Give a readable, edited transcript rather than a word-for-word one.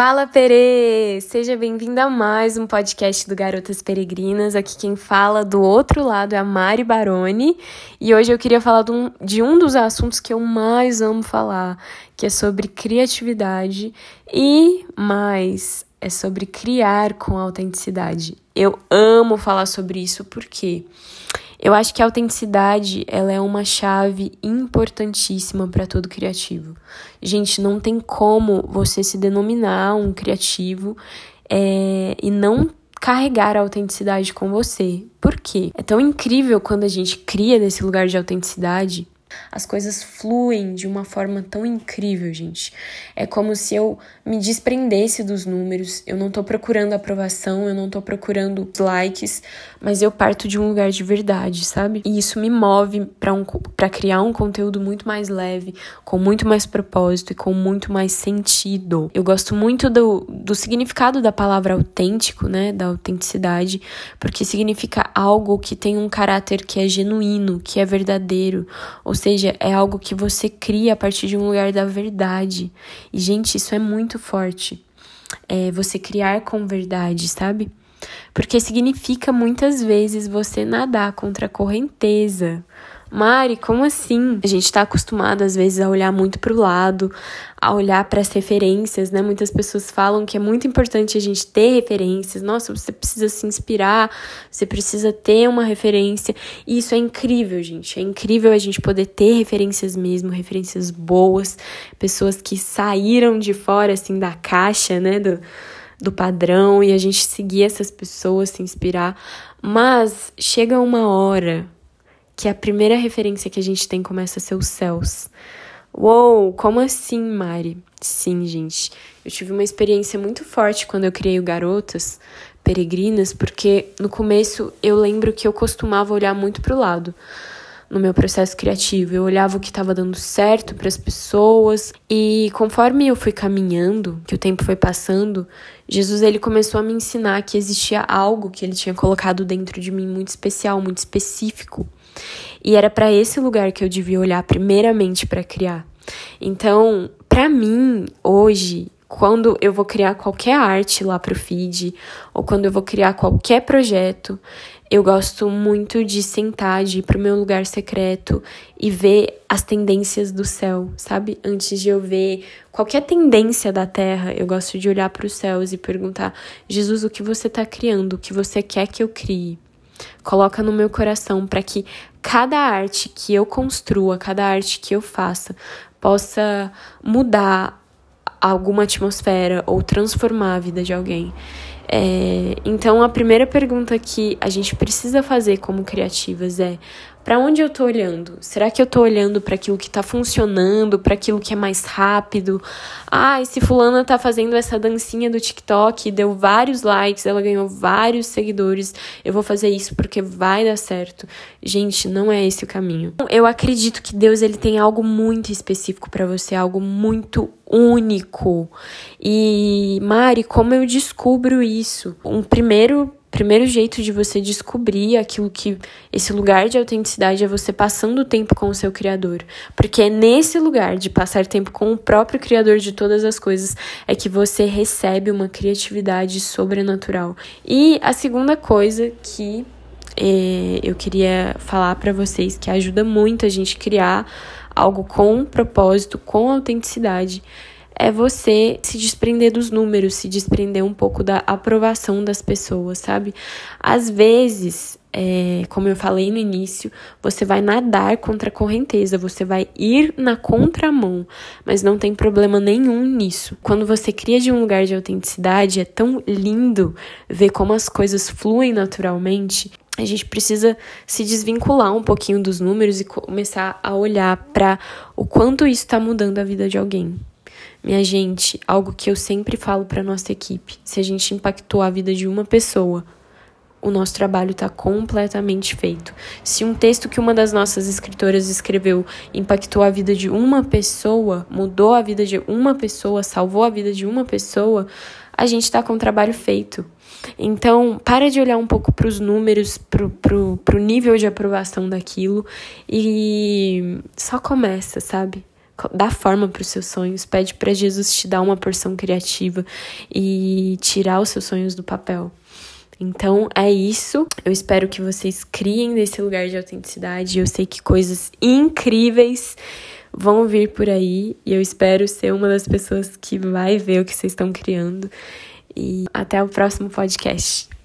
Fala, Perê! Seja bem-vinda a mais um podcast do Garotas Peregrinas. Aqui quem fala do outro lado é a Mari Barone. E hoje eu queria falar de um dos assuntos que eu mais amo falar, que é sobre criatividade e mais, é sobre criar com autenticidade. Eu amo falar sobre isso porque eu acho que a autenticidade, ela é uma chave importantíssima para todo criativo. Gente, não tem como você se denominar um criativo e não carregar a autenticidade com você. Por quê? É tão incrível quando a gente cria nesse lugar de autenticidade. As coisas fluem de uma forma tão incrível, gente. É como se eu me desprendesse dos números. Eu não tô procurando aprovação, eu não tô procurando likes, mas eu parto de um lugar de verdade, sabe? E isso me move pra criar um conteúdo muito mais leve, com muito mais propósito e com muito mais sentido. Eu gosto muito do significado da palavra autêntico, né? Da autenticidade, porque significa algo que tem um caráter que é genuíno, que é verdadeiro, ou seja, é algo que você cria a partir de um lugar da verdade. E, gente, isso é muito forte. É você criar com verdade, sabe? Porque significa, muitas vezes, você nadar contra a correnteza. Mari, como assim? A gente tá acostumado, às vezes, a olhar muito pro lado, a olhar pras referências, né? Muitas pessoas falam que é muito importante a gente ter referências. Nossa, você precisa se inspirar, você precisa ter uma referência. E isso é incrível, gente. É incrível a gente poder ter referências mesmo, referências boas, pessoas que saíram de fora, assim, da caixa, né? Do padrão, e a gente seguir essas pessoas, se inspirar. Mas chega uma hora que a primeira referência que a gente tem começa a ser os céus. Uou, como assim, Mari? Sim, gente, eu tive uma experiência muito forte quando eu criei o Garotas Peregrinas, porque no começo eu lembro que eu costumava olhar muito pro lado no meu processo criativo. Eu olhava o que estava dando certo para as pessoas, e conforme eu fui caminhando, que o tempo foi passando, Jesus, ele começou a me ensinar que existia algo que ele tinha colocado dentro de mim muito especial, muito específico. E era para esse lugar que eu devia olhar primeiramente para criar. Então, para mim, hoje, quando eu vou criar qualquer arte lá pro feed, ou quando eu vou criar qualquer projeto, eu gosto muito de sentar, de ir pro meu lugar secreto e ver as tendências do céu, sabe? Antes de eu ver qualquer tendência da terra, eu gosto de olhar pros céus e perguntar: Jesus, o que você tá criando? O que você quer que eu crie? Coloca no meu coração, para que cada arte que eu construa, cada arte que eu faça, possa mudar alguma atmosfera ou transformar a vida de alguém. Então, a primeira pergunta que a gente precisa fazer como criativas é: para onde eu tô olhando? Será que eu tô olhando para aquilo que tá funcionando, para aquilo que é mais rápido? Ah, esse fulana tá fazendo essa dancinha do TikTok, deu vários likes, ela ganhou vários seguidores, eu vou fazer isso porque vai dar certo. Gente, não é esse o caminho. Eu acredito que Deus, ele tem algo muito específico para você, algo muito único. E, Mari, como eu descubro isso? Primeiro jeito de você descobrir aquilo que... esse lugar de autenticidade é você passando o tempo com o seu Criador. Porque é nesse lugar de passar tempo com o próprio Criador de todas as coisas é que você recebe uma criatividade sobrenatural. E a segunda coisa que eu queria falar para vocês, que ajuda muito a gente criar algo com propósito, com autenticidade, é você se desprender dos números, se desprender um pouco da aprovação das pessoas, sabe? Às vezes, como eu falei no início, você vai nadar contra a correnteza, você vai ir na contramão, mas não tem problema nenhum nisso. Quando você cria de um lugar de autenticidade, é tão lindo ver como as coisas fluem naturalmente. A gente precisa se desvincular um pouquinho dos números e começar a olhar para o quanto isso está mudando a vida de alguém. Minha gente, algo que eu sempre falo para nossa equipe: se a gente impactou a vida de uma pessoa, o nosso trabalho está completamente feito. Se um texto que uma das nossas escritoras escreveu impactou a vida de uma pessoa, mudou a vida de uma pessoa, salvou a vida de uma pessoa, a gente está com o trabalho feito. Então, para de olhar um pouco para os números, pro nível de aprovação daquilo, e só começa, sabe? dá forma para os seus sonhos, pede para Jesus te dar uma porção criativa e tirar os seus sonhos do papel. Então é isso, eu espero que vocês criem nesse lugar de autenticidade, eu sei que coisas incríveis vão vir por aí e eu espero ser uma das pessoas que vai ver o que vocês estão criando e até o próximo podcast.